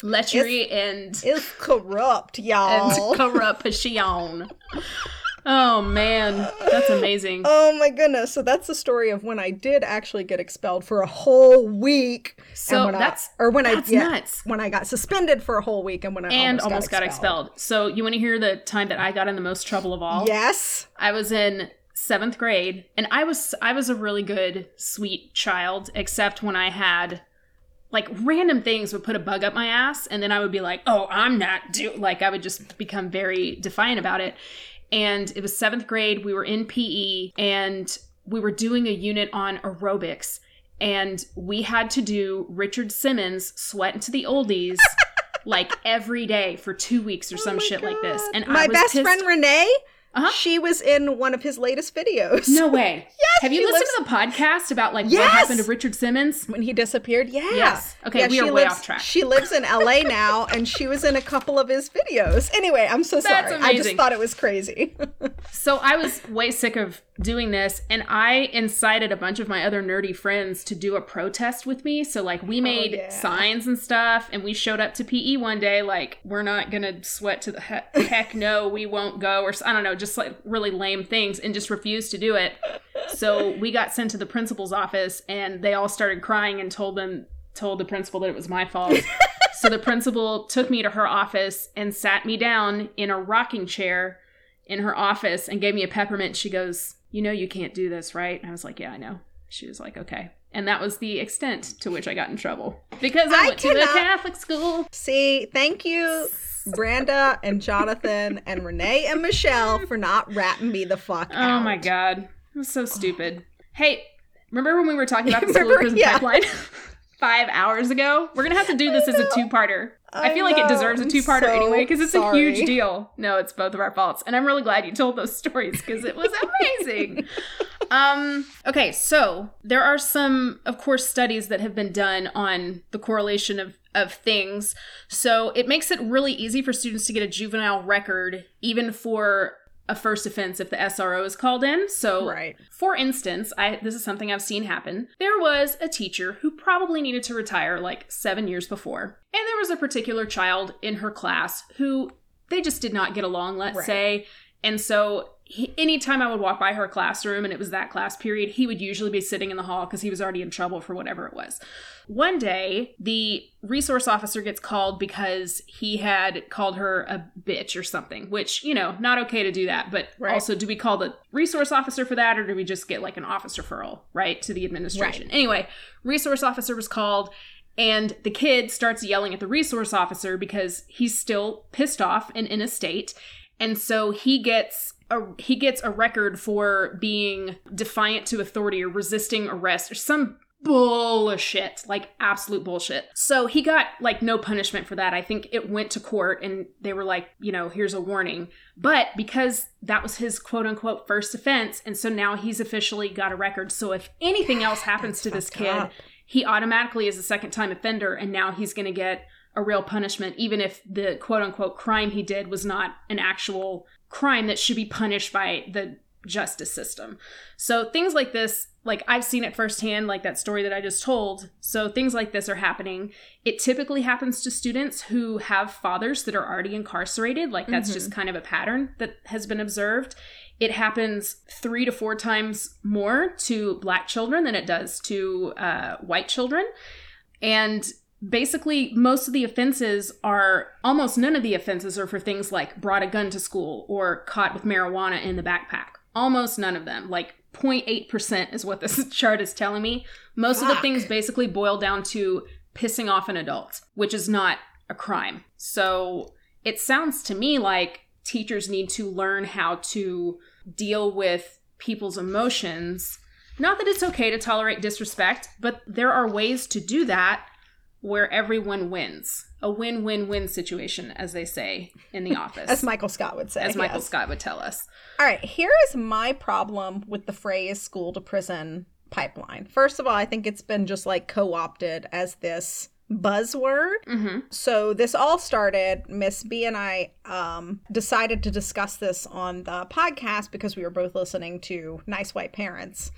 Lechery it's, and... It's corrupt, y'all. And corruption. Oh, man. That's amazing. Oh, my goodness. So that's the story of when I did actually get expelled for a whole week. So and when that's I, or when that's I, yeah, nuts. When I got suspended for a whole week and when I and almost, almost got, expelled. got expelled. So you want to hear the time that I got in the most trouble of all? Yes. I was in... seventh grade. And I was I was a really good, sweet child, except when I had... like random things would put a bug up my ass, and then I would be like, oh, I'm not do like I would just become very defiant about it. And it was seventh grade, we were in P E, and we were doing a unit on aerobics, and we had to do Richard Simmons' Sweat to the Oldies like every day for two weeks or oh some shit God. Like this. And my I was best pissed- friend Renee. Uh-huh. She was in one of his latest videos. No way. Yes. Have you listened lives- to the podcast about like yes. what happened to Richard Simmons? When he disappeared? Yeah. Yes. Okay, yeah, we are way lives, off track. She lives in L A now, and she was in a couple of his videos. Anyway, I'm so That's sorry. Amazing. I just thought it was crazy. So I was way sick of doing this, and I incited a bunch of my other nerdy friends to do a protest with me. So like we made oh, yeah. signs and stuff, and we showed up to P E one day like, we're not going to sweat to the he- heck no, we won't go, or I don't know, just like really lame things, and just refused to do it. So we got sent to the principal's office, and they all started crying and told them, told the principal that it was my fault. So the principal took me to her office and sat me down in a rocking chair in her office and gave me a peppermint. She goes, you know you can't do this, right? And I was like, yeah, I know. She was like, okay. And that was the extent to which I got in trouble. Because I, I went cannot... to the Catholic school. See, thank you, Branda and Jonathan and Renee and Michelle for not ratting me the fuck out. Oh my God. It was so stupid. Oh. Hey, remember when we were talking about the remember, school prison yeah. pipeline five hours ago? We're going to have to do this as a two-parter. I, I feel know. like it deserves a two-parter so anyway because it's sorry. a huge deal. No, it's both of our faults. And I'm really glad you told those stories because it was amazing. Um, okay, so there are some, of course, studies that have been done on the correlation of, of things. So it makes it really easy for students to get a juvenile record, even for a first offense if the S R O is called in. So, right. for instance, I this is something I've seen happen. There was a teacher who probably needed to retire like seven years before. And there was a particular child in her class who they just did not get along, let's right. say. And so... He, anytime I would walk by her classroom and it was that class period, he would usually be sitting in the hall because he was already in trouble for whatever it was. One day, the resource officer gets called because he had called her a bitch or something, which, you know, not okay to do that. But right. also, do we call the resource officer for that or do we just get like an office referral, right, to the administration? Right. Anyway, resource officer was called. And the kid starts yelling at the resource officer because he's still pissed off and in a state. And so he gets... A, he gets a record for being defiant to authority or resisting arrest or some bullshit, like absolute bullshit. So he got like no punishment for that. I think it went to court and they were like, you know, here's a warning. But because that was his quote unquote first offense. And so now he's officially got a record. So if anything else happens to this kid, up. he automatically is a second time offender. And now he's going to get a real punishment, even if the quote unquote crime he did was not an actual crime that should be punished by the justice system. So things like this, like I've seen it firsthand, like that story that I just told. So things like this are happening. It typically happens to students who have fathers that are already incarcerated. Like that's mm-hmm. just kind of a pattern that has been observed. It happens three to four times more to Black children than it does to uh, white children. And basically, most of the offenses are, almost none of the offenses are for things like brought a gun to school or caught with marijuana in the backpack. Almost none of them, like zero point eight percent is what this chart is telling me. Most Fuck. of the things basically boil down to pissing off an adult, which is not a crime. So it sounds to me like teachers need to learn how to deal with people's emotions. Not that it's okay to tolerate disrespect, but there are ways to do that where everyone wins. A win-win-win situation, as they say in The Office. As Michael Scott would say. As Michael yes. Scott would tell us. All right, here is my problem with the phrase school to prison pipeline. First of all, I think it's been just like co-opted as this buzzword. Mm-hmm. So this all started, Miss B and I um, decided to discuss this on the podcast because we were both listening to Nice White Parents.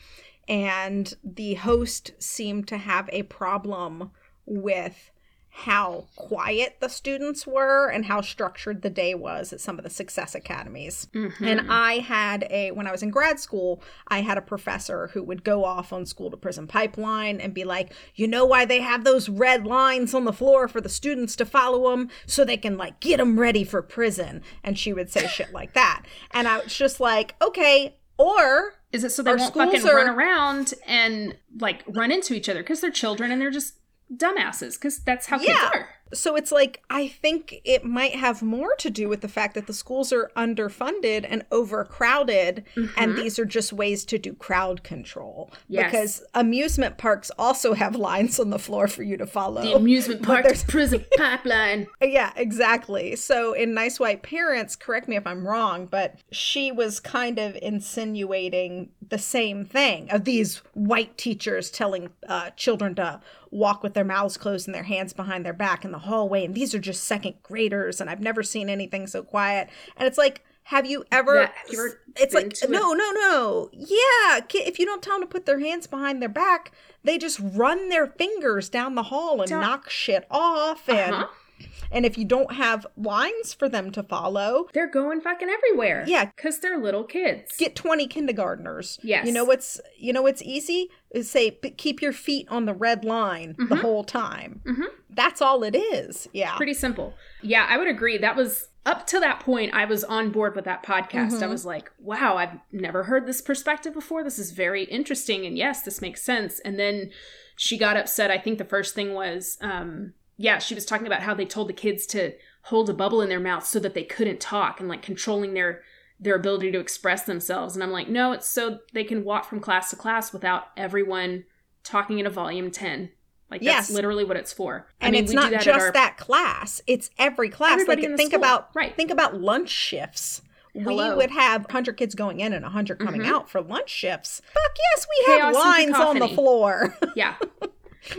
And the host seemed to have a problem with how quiet the students were and how structured the day was at some of the success academies. Mm-hmm. And I had a, when I was in grad school, I had a professor who would go off on school to prison pipeline and be like, you know why they have those red lines on the floor for the students to follow them? So they can like get them ready for prison. And she would say shit like that. And I was just like, okay, or... Is it so they won't fucking are- run around and like run into each other because they're children and they're just... dumbasses, because that's how yeah. kids are. So it's like, I think it might have more to do with the fact that the schools are underfunded and overcrowded, mm-hmm. and these are just ways to do crowd control. Yes. Because amusement parks also have lines on the floor for you to follow. The amusement park is prison pipeline. Yeah, exactly. So in Nice White Parents, correct me if I'm wrong, but she was kind of insinuating the same thing of these white teachers telling uh, children to walk with their mouths closed and their hands behind their back in the hallway, and these are just second graders, and I've never seen anything so quiet. And it's like, have you ever yeah, it's like no no no yeah if you don't tell them to put their hands behind their back, they just run their fingers down the hall and don't. knock shit off and uh-huh. And if you don't have lines for them to follow, they're going fucking everywhere. Yeah. Because they're little kids. Get twenty kindergartners. Yes. You know what's, you know what's easy? Is say, keep your feet on the red line mm-hmm. the whole time. Mm-hmm. That's all it is. Yeah. Pretty simple. Yeah, I would agree. That was... Up to that point, I was on board with that podcast. Mm-hmm. I was like, wow, I've never heard this perspective before. This is very interesting. And yes, this makes sense. And then she got upset. I think the first thing was, um, yeah, she was talking about how they told the kids to hold a bubble in their mouth so that they couldn't talk and like controlling their, their ability to express themselves. And I'm like, no, it's so they can walk from class to class without everyone talking at a volume ten. Like, yes. That's literally what it's for. I and mean, it's we not do that just our... that class. It's every class. Everybody like, in the think school. About right. Think about lunch shifts. Hello. We would have one hundred kids going in and one hundred coming mm-hmm. out for lunch shifts. Fuck yes, we Chaos have lines on the floor. Yeah.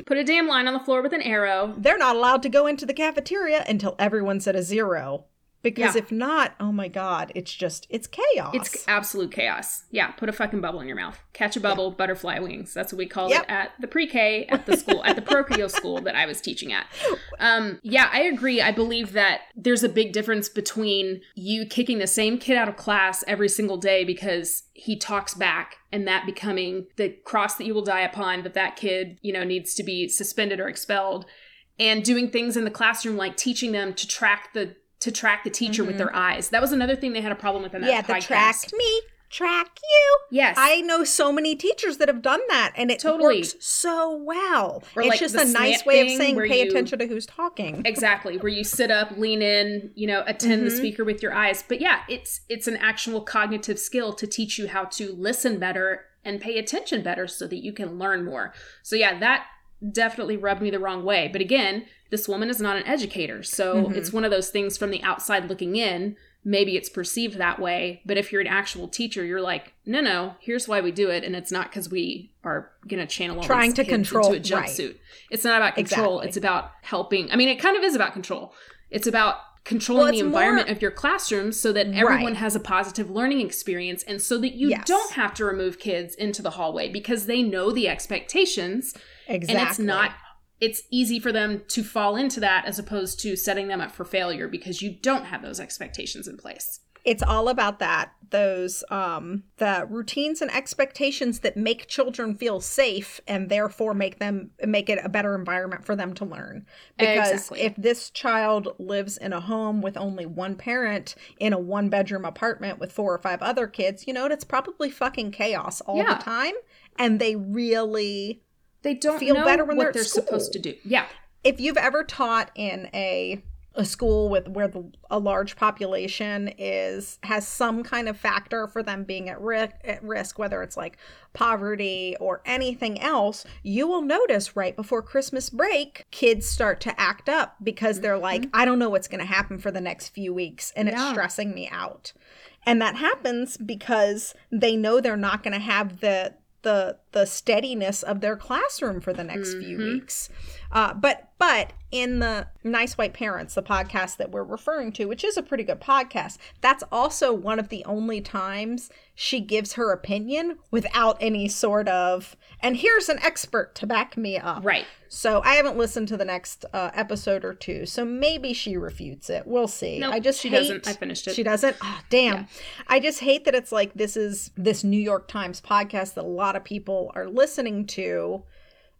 Put a damn line on the floor with an arrow. They're not allowed to go into the cafeteria until everyone's at a zero. Because yeah. if not, oh my God, it's just, it's chaos. It's absolute chaos. Yeah, put a fucking bubble in your mouth. Catch a bubble, yeah. butterfly wings. That's what we call yep. it at the pre-K at the school, at the parochial school that I was teaching at. Um, yeah, I agree. I believe that there's a big difference between you kicking the same kid out of class every single day because he talks back and that becoming the cross that you will die upon, that that kid, you know, needs to be suspended or expelled, and doing things in the classroom like teaching them to track the to track the teacher mm-hmm. with their eyes. That was another thing they had a problem with in that yeah, podcast. Yeah, the track me, track you. Yes. I know so many teachers that have done that, and it totally. Works so well. Or it's like just a nice way of saying pay you, attention to who's talking. Exactly, where you sit up, lean in, you know, attend mm-hmm. the speaker with your eyes. But yeah, it's it's an actual cognitive skill to teach you how to listen better and pay attention better so that you can learn more. So yeah, that definitely rubbed me the wrong way. But again, this woman is not an educator. So mm-hmm. it's one of those things from the outside looking in, maybe it's perceived that way. But if you're an actual teacher, you're like, no, no, here's why we do it. And it's not because we are going to channel all trying to control into a jumpsuit. Right. It's not about control. Exactly. It's about helping. I mean, it kind of is about control. It's about controlling well, the environment more... of your classroom so that everyone right. has a positive learning experience. And so that you yes. don't have to remove kids into the hallway because they know the expectations. Exactly. And it's not... It's easy for them to fall into that as opposed to setting them up for failure because you don't have those expectations in place. It's all about that. Those, um, the routines and expectations that make children feel safe and therefore make them, make it a better environment for them to learn. Because exactly. if this child lives in a home with only one parent in a one bedroom apartment with four or five other kids, you know, it's probably fucking chaos all yeah. the time. And they really... They don't feel know better when what they're, they're supposed to do. Yeah. If you've ever taught in a a school with where the, a large population is has some kind of factor for them being at risk, at risk, whether it's like poverty or anything else, you will notice right before Christmas break, kids start to act up because they're mm-hmm. like, I don't know what's going to happen for the next few weeks, and yeah. it's stressing me out. And that happens because they know they're not going to have the the the steadiness of their classroom for the next mm-hmm. few weeks. Uh, but but in the Nice White Parents, the podcast that we're referring to, which is a pretty good podcast, that's also one of the only times she gives her opinion without any sort of, and here's an expert to back me up. Right. So I haven't listened to the next uh, episode or two, so maybe she refutes it. We'll see. Nope, I just she hate, doesn't. I finished it. She doesn't? Oh, damn. Yeah. I just hate that it's like this is this New York Times podcast that a lot of people are listening to.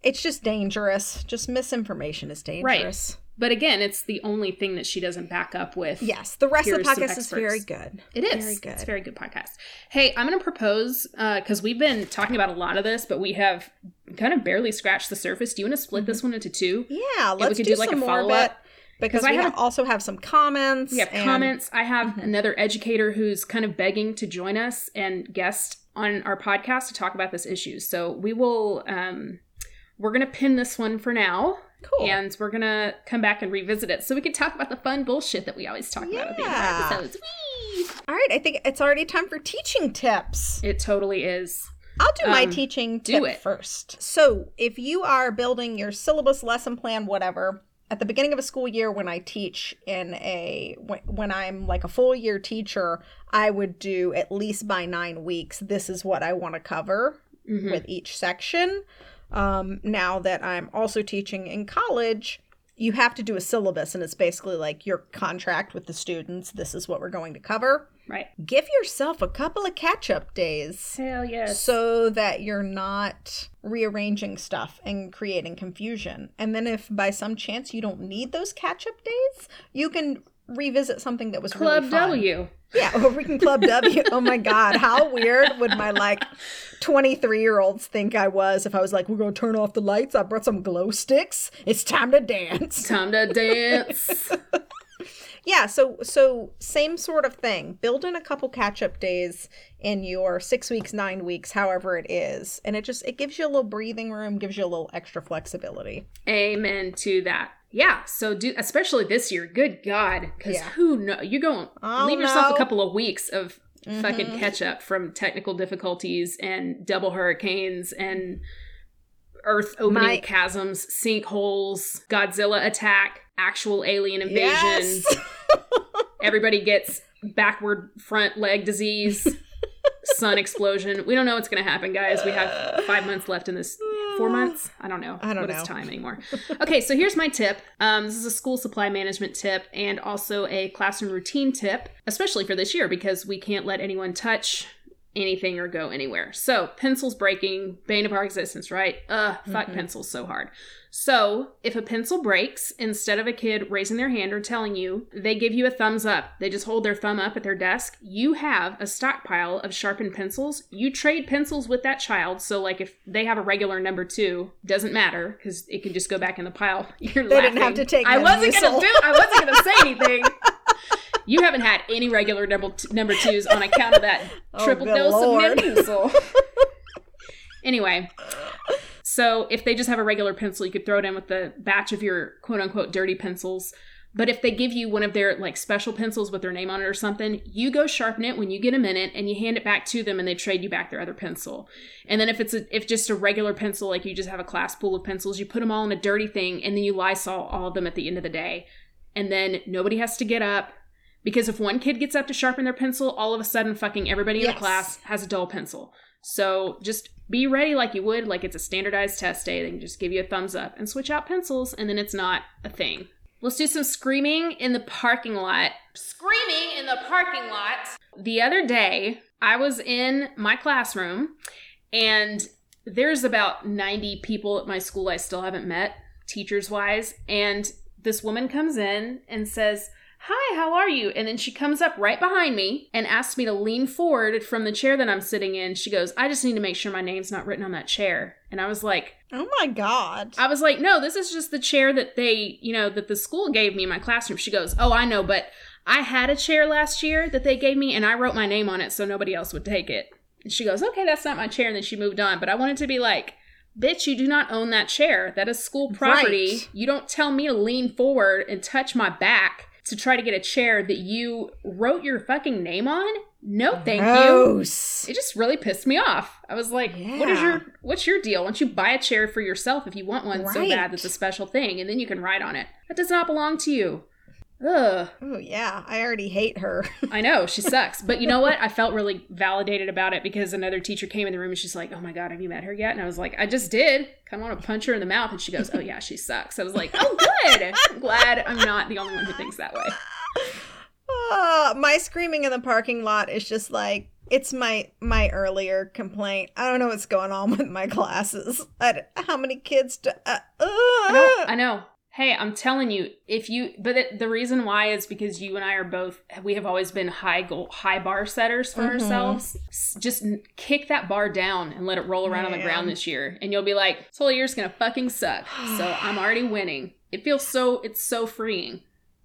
It's just dangerous. Just misinformation is dangerous. Right. But again, it's the only thing that she doesn't back up with. Yes. The rest of the podcast is very good. It is. Very good. It's a very good podcast. Hey, I'm going to propose, because uh, we've been talking about a lot of this, but we have kind of barely scratched the surface. Do you want to split mm-hmm. this one into two? Yeah. Let's do, do like some a follow up. Because I have, also have some comments. We have and... comments. I have mm-hmm. another educator who's kind of begging to join us and guest on our podcast to talk about this issue. So we will, um, we're going to pin this one for now. Cool. And we're going to come back and revisit it so we can talk about the fun bullshit that we always talk yeah. about at the end of our episodes. Whee! All right. I think it's already time for teaching tips. It totally is. I'll do my um, teaching tip do it. first. So if you are building your syllabus, lesson plan, whatever, at the beginning of a school year when I teach in a, when I'm like a full year teacher, I would do at least by nine weeks, this is what I want to cover mm-hmm. with each section. Um, now that I'm also teaching in college, you have to do a syllabus, and it's basically like your contract with the students. This is what we're going to cover. Right. Give yourself a couple of catch-up days. Hell yes. So that you're not rearranging stuff and creating confusion. And then if by some chance you don't need those catch-up days, you can revisit something that was Club really fun. W. Yeah, or we can Club W. Oh my God, how weird would my like twenty-three-year-olds think I was if I was like, we're going to turn off the lights. I brought some glow sticks. It's time to dance. Time to dance. Yeah, so so same sort of thing. Build in a couple catch-up days in your six weeks, nine weeks, however it is. And it just, it gives you a little breathing room, gives you a little extra flexibility. Amen to that. Yeah, so do, especially this year. Good God, because yeah. who knows? You're going oh, leave yourself no. a couple of weeks of mm-hmm. fucking catch up from technical difficulties and double hurricanes and earth opening My- chasms, sinkholes, Godzilla attack, actual alien invasion. Yes. Everybody gets backward front leg disease, sun explosion. We don't know what's going to happen, guys. We have five months left in this. Four months? I don't know. I don't what know. It's time anymore. Okay, so here's my tip. Um, this is a school supply management tip and also a classroom routine tip, especially for this year because we can't let anyone touch anything or go anywhere. So pencils breaking, bane of our existence, right? Ugh, fuck mm-hmm. pencils so hard. So if a pencil breaks, instead of a kid raising their hand or telling you, they give you a thumbs up. They just hold their thumb up at their desk. You have a stockpile of sharpened pencils. You trade pencils with that child. So like if they have a regular number two, doesn't matter because it can just go back in the pile. You're they laughing. Didn't have to take I wasn't gonna do. I wasn't gonna say anything. You haven't had any regular number t- number twos on account of that oh, triple dose Lord. Of Metamucil. Anyway, so if they just have a regular pencil, you could throw it in with the batch of your quote-unquote dirty pencils. But if they give you one of their like special pencils with their name on it or something, you go sharpen it when you get a minute and you hand it back to them and they trade you back their other pencil. And then if it's a, if just a regular pencil, like you just have a class pool of pencils, you put them all in a dirty thing and then you Lysol all of them at the end of the day. And then nobody has to get up. Because if one kid gets up to sharpen their pencil, all of a sudden fucking everybody in yes. the class has a dull pencil. So just be ready like you would, like it's a standardized test day. They can just give you a thumbs up and switch out pencils, and then it's not a thing. Let's do some screaming in the parking lot. Screaming in the parking lot. The other day, I was in my classroom, and there's about ninety people at my school I still haven't met, teachers-wise. And this woman comes in and says, "Hi, how are you?" And then she comes up right behind me and asks me to lean forward from the chair that I'm sitting in. She goes, "I just need to make sure my name's not written on that chair." And I was like, oh my God. I was like, no, this is just the chair that they, you know, that the school gave me in my classroom. She goes, "Oh, I know, but I had a chair last year that they gave me and I wrote my name on it so nobody else would take it." And she goes, "Okay, that's not my chair." And then she moved on. But I wanted to be like, bitch, you do not own that chair. That is school property. Right. You don't tell me to lean forward and touch my back to try to get a chair that you wrote your fucking name on? No, thank Gross. You. It just really pissed me off. I was like, yeah. what is your, what's your deal? Why don't you buy a chair for yourself if you want one right. so bad that's a special thing, and then you can ride on it. That does not belong to you. Ugh. Oh, yeah. I already hate her. I know. She sucks. But you know what? I felt really validated about it because another teacher came in the room and she's like, "Oh my God, have you met her yet?" And I was like, "I just did." Kind of want to punch her in the mouth. And she goes, "Oh yeah, she sucks." I was like, oh, good. I'm glad I'm not the only one who thinks that way. Uh, my screaming in the parking lot is just like, it's my my earlier complaint. I don't know what's going on with my classes. I, how many kids do uh, uh, I, I know. Hey, I'm telling you, if you, but it, the reason why is because you and I are both, we have always been high goal, high bar setters for mm-hmm. ourselves. Just kick that bar down and let it roll around Man. On the ground this year. And you'll be like, this whole year's going to fucking suck. So I'm already winning. It feels so, it's so freeing.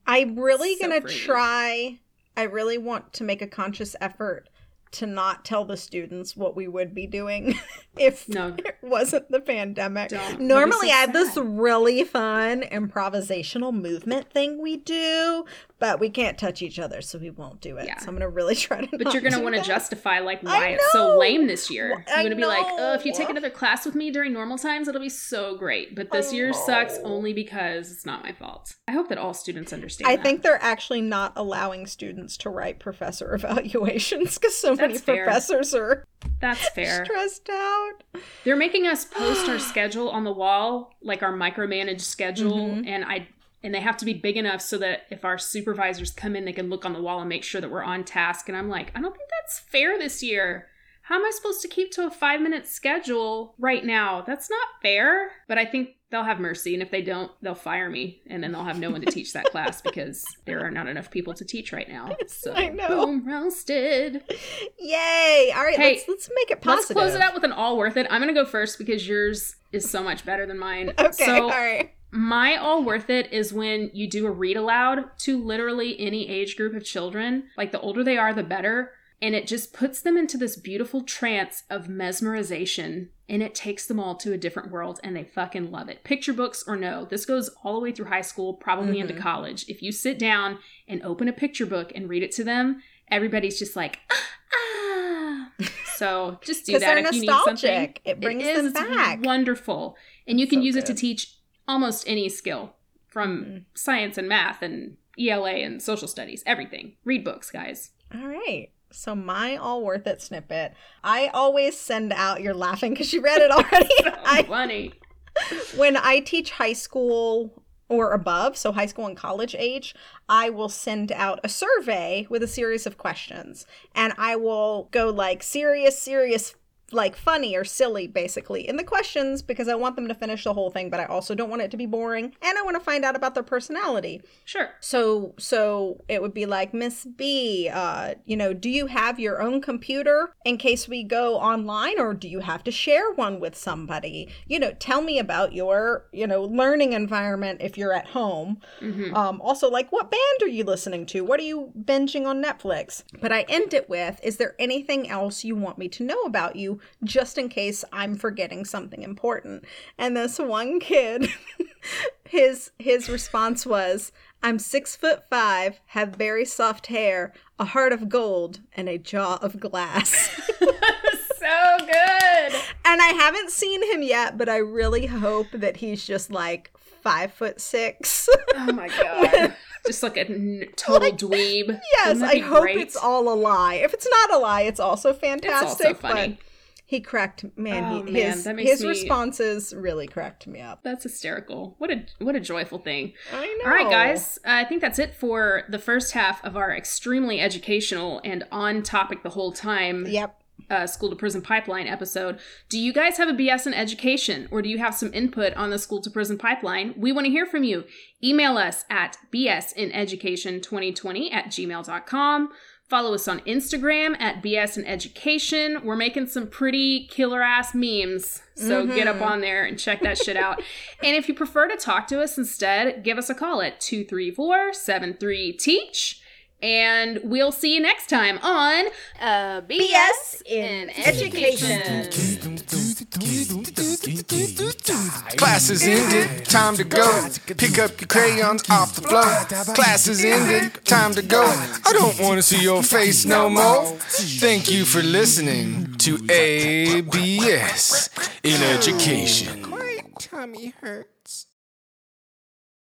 I'm really so going to try, I really want to make a conscious effort to not tell the students what we would be doing if no. it wasn't the pandemic. Don't. Normally so I have this really fun improvisational movement thing we do, but we can't touch each other, so we won't do it. Yeah. So I'm going to really try to But you're going to want to justify like why it's so lame this year. You're going to be like, oh, if you take another class with me during normal times, it'll be so great. But this oh. year sucks only because it's not my fault. I hope that all students understand I that. Think they're actually not allowing students to write professor evaluations because so That's many fair. Professors are That's fair. stressed out. They're making us post our schedule on the wall, like our micromanaged schedule, mm-hmm. and I And they have to be big enough so that if our supervisors come in, they can look on the wall and make sure that we're on task. And I'm like, I don't think that's fair this year. How am I supposed to keep to a five-minute schedule right now? That's not fair. But I think they'll have mercy. And if they don't, they'll fire me. And then they'll have no one to teach that class because there are not enough people to teach right now. So I know. Boom, roasted. Yay. All right, hey, let's, let's make it positive. Let's close it out with an all worth it. I'm going to go first because yours is so much better than mine. Okay, so, all right. My all worth it is when you do a read aloud to literally any age group of children. Like, the older they are, the better. And it just puts them into this beautiful trance of mesmerization. And it takes them all to a different world. And they fucking love it. Picture books or no. This goes all the way through high school, probably mm-hmm. into college. If you sit down and open a picture book and read it to them, everybody's just like, ah, ah. So just do that if you need something. It brings it is, them back. It's wonderful. And you can so use good. It to teach almost any skill, from mm-hmm. science and math and E L A and social studies. Everything. Read books, guys. All right. So my all worth it snippet. I always send out, you're laughing because you read it already. So I, funny. When I teach high school or above, so high school and college age, I will send out a survey with a series of questions. And I will go like serious, serious, like funny or silly, basically, in the questions, because I want them to finish the whole thing, but I also don't want it to be boring, and I want to find out about their personality. Sure. So so it would be like, Miss B, uh, you know, do you have your own computer in case we go online, or do you have to share one with somebody? You know, tell me about your, you know, learning environment if you're at home. Mm-hmm. Um, also, like, what band are you listening to? What are you binging on Netflix? But I end it with, is there anything else you want me to know about you, just in case I'm forgetting something important? And this one kid, his his response was, I'm six foot five, have very soft hair, a heart of gold, and a jaw of glass. So good. And I haven't seen him yet, but I really hope that he's just like five foot six. Oh my god. When- Just like a n- total like, dweeb. Yes, I hope great? It's all a lie. If it's not a lie, it's also fantastic. It's also funny. But he cracked man. Oh, he, man his that makes his me... responses really cracked me up. That's hysterical. What a what a joyful thing. I know. All right, guys. Uh, I think that's it for the first half of our extremely educational and on topic the whole time. Yep. Uh, school to prison pipeline episode. Do you guys have a B S in education, or do you have some input on the school to prison pipeline? We want to hear from you. Email us at b s in education twenty twenty at gmail dot com. Follow us on Instagram at b s in education. We're making some pretty killer ass memes, so mm-hmm. get up on there and check that shit out. And if you prefer to talk to us instead, give us a call at two three four, seven three, teach. And we'll see you next time on uh, B S in Education. Class is ended, time to go. Pick up your crayons off the floor. Class is ended, time to go. I don't want to see your face no more. Thank you for listening to A B S in Education. My tummy hurts.